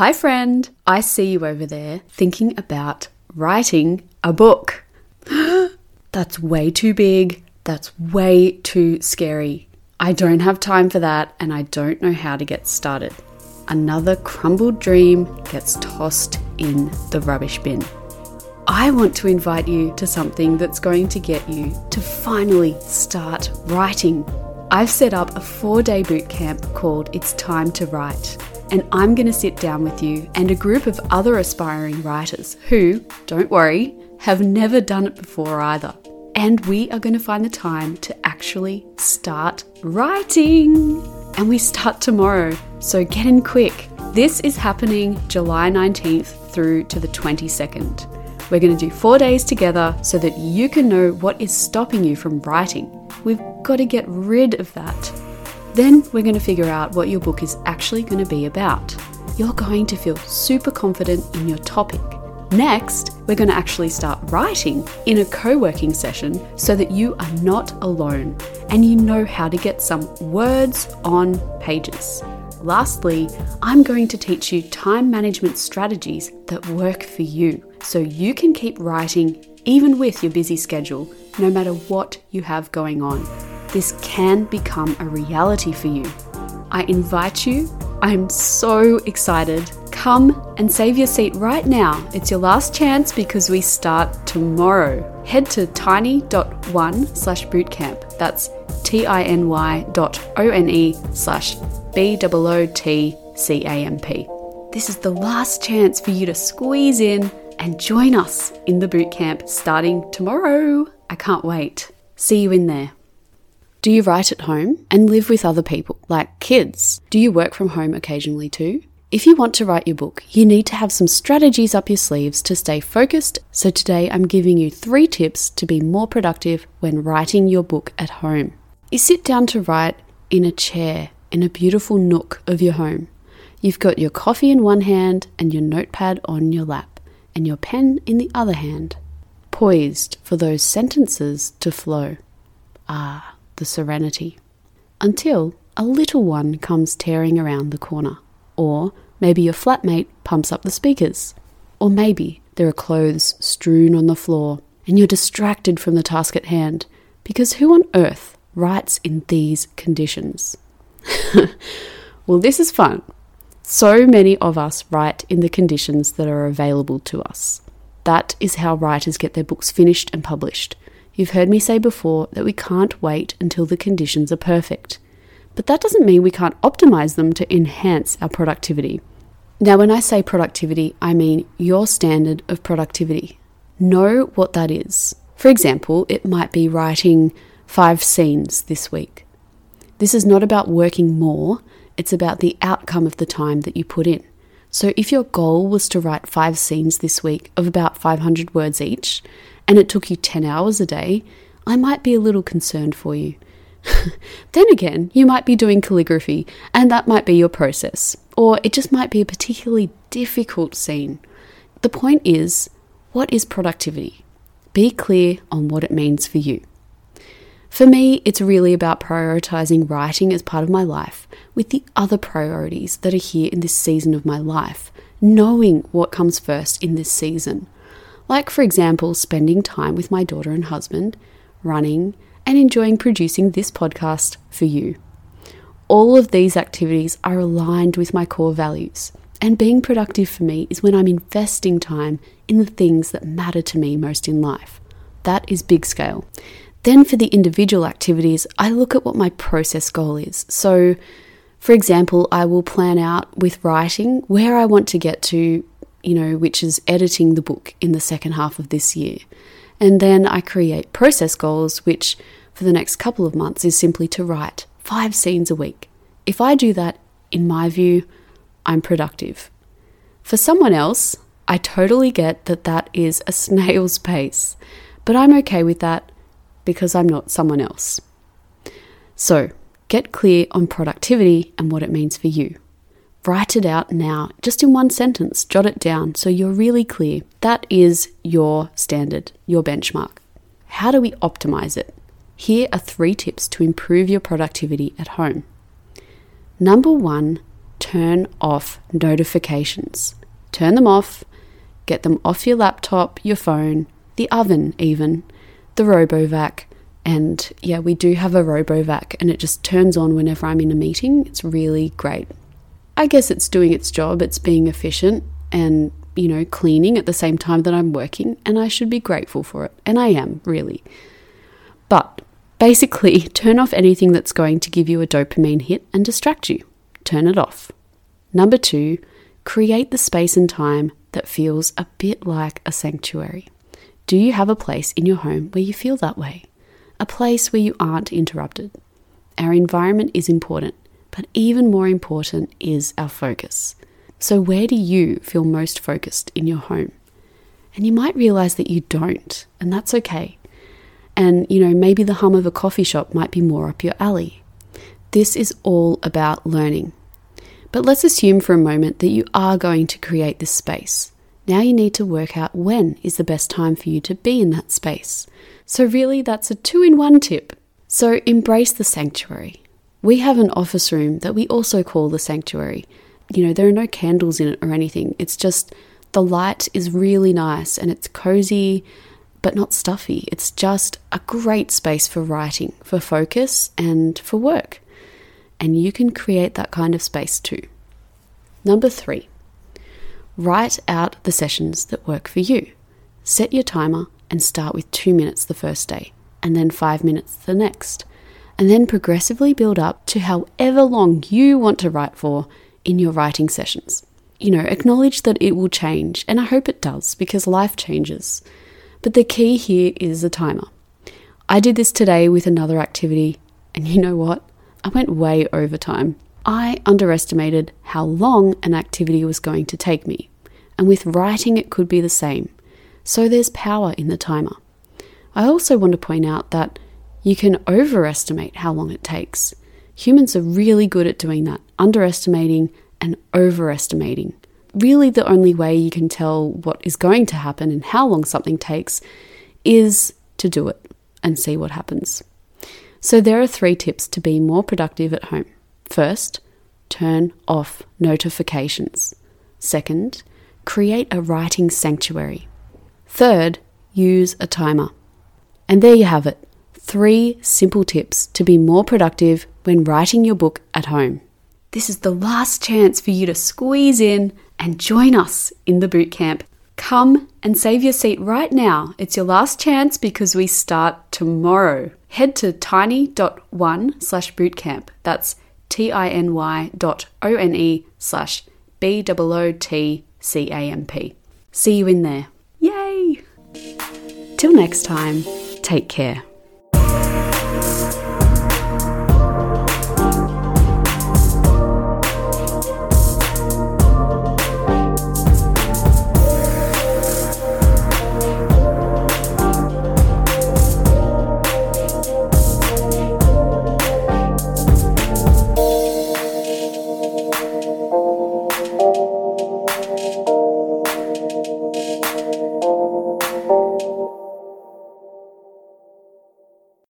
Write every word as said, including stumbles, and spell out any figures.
Hi friend, I see you over there thinking about writing a book. That's way too big. That's way too scary. I don't have time for that and I don't know how to get started. Another crumbled dream gets tossed in the rubbish bin. I want to invite you to something that's going to get you to finally start writing. I've set up a four-day bootcamp called It's Time to Write, and I'm going to sit down with you and a group of other aspiring writers who, don't worry, have never done it before either. And we are going to find the time to actually start writing. And we start tomorrow, so get in quick. This is happening July nineteenth through to the twenty-second. We're going to do four days together so that you can know what is stopping you from writing. We've got to get rid of that. Then we're going to figure out what your book is actually going to be about. You're going to feel super confident in your topic. Next, we're going to actually start writing in a co-working session so that you are not alone and you know how to get some words on pages. Lastly, I'm going to teach you time management strategies that work for you so you can keep writing even with your busy schedule, no matter what you have going on. This can become a reality for you. I invite you. I'm so excited. Come and save your seat right now. It's your last chance because we start tomorrow. Head to tiny.one slash bootcamp. That's T-I-N-Y dot O-N-E slash B-O-O-T-C-A-M-P. This is the last chance for you to squeeze in and join us in the bootcamp starting tomorrow. I can't wait. See you in there. Do you write at home and live with other people, like kids? Do you work from home occasionally too? If you want to write your book, you need to have some strategies up your sleeves to stay focused. So today I'm giving you three tips to be more productive when writing your book at home. You sit down to write in a chair in a beautiful nook of your home. You've got your coffee in one hand and your notepad on your lap and your pen in the other hand, poised for those sentences to flow. Ah. The serenity, until a little one comes tearing around the corner, or maybe your flatmate pumps up the speakers, or maybe there are clothes strewn on the floor and you're distracted from the task at hand, because who on earth writes in these conditions? Well, this is fun. So many of us write in the conditions that are available to us. That is how writers get their books finished and published. You've heard me say before that we can't wait until the conditions are perfect, but that doesn't mean we can't optimize them to enhance our productivity. Now, when I say productivity, I mean your standard of productivity. Know what that is. For example, it might be writing five scenes this week. This is not about working more. It's about the outcome of the time that you put in. So if your goal was to write five scenes this week of about five hundred words each, and it took you ten hours a day, I might be a little concerned for you. Then again, you might be doing calligraphy and that might be your process, or it just might be a particularly difficult scene. The point is, what is productivity? Be clear on what it means for you. For me, it's really about prioritizing writing as part of my life with the other priorities that are here in this season of my life, knowing what comes first in this season. Like, for example, spending time with my daughter and husband, running, and enjoying producing this podcast for you. All of these activities are aligned with my core values, and being productive for me is when I'm investing time in the things that matter to me most in life. That is big scale. Then for the individual activities, I look at what my process goal is. So, for example, I will plan out with writing where I want to get to, you know, which is editing the book in the second half of this year. And then I create process goals, which for the next couple of months is simply to write five scenes a week. If I do that, in my view, I'm productive. For someone else, I totally get that that is a snail's pace, but I'm okay with that because I'm not someone else. So get clear on productivity and what it means for you. Write it out now, just in one sentence, jot it down so you're really clear. That is your standard, your benchmark. How do we optimize it? Here are three tips to improve your productivity at home. Number one, turn off notifications. Turn them off, get them off your laptop, your phone, the oven even, the RoboVac. And yeah, we do have a RoboVac and it just turns on whenever I'm in a meeting. It's really great. I guess it's doing its job. It's being efficient and, you know, cleaning at the same time that I'm working, and I should be grateful for it. And I am, really. But basically, turn off anything that's going to give you a dopamine hit and distract you. Turn it off. Number two, create the space and time that feels a bit like a sanctuary. Do you have a place in your home where you feel that way? A place where you aren't interrupted? Our environment is important, but even more important is our focus. So where do you feel most focused in your home? And you might realize that you don't, and that's okay. And, you know, maybe the hum of a coffee shop might be more up your alley. This is all about learning. But let's assume for a moment that you are going to create this space. Now you need to work out when is the best time for you to be in that space. So really, that's a two-in-one tip. So embrace the sanctuary. We have an office room that we also call the sanctuary. You know, there are no candles in it or anything. It's just the light is really nice and it's cozy, but not stuffy. It's just a great space for writing, for focus, and for work. And you can create that kind of space too. Number three, write out the sessions that work for you. Set your timer and start with two minutes the first day, and then five minutes the next, and then progressively build up to however long you want to write for in your writing sessions. You know, acknowledge that it will change, and I hope it does because life changes. But the key here is a timer. I did this today with another activity, and you know what? I went way over time. I underestimated how long an activity was going to take me, and with writing it could be the same. So there's power in the timer. I also want to point out that you can overestimate how long it takes. Humans are really good at doing that, underestimating and overestimating. Really, the only way you can tell what is going to happen and how long something takes is to do it and see what happens. So there are three tips to be more productive at home. First, turn off notifications. Second, create a writing sanctuary. Third, use a timer. And there you have it. Three simple tips to be more productive when writing your book at home. This is the last chance for you to squeeze in and join us in the bootcamp. Come and save your seat right now. It's your last chance because we start tomorrow. Head to tiny.one slash bootcamp. That's T-I-N-Y dot O-N-E slash B-O-O-T-C-A-M-P. See you in there. Yay! Till next time, take care.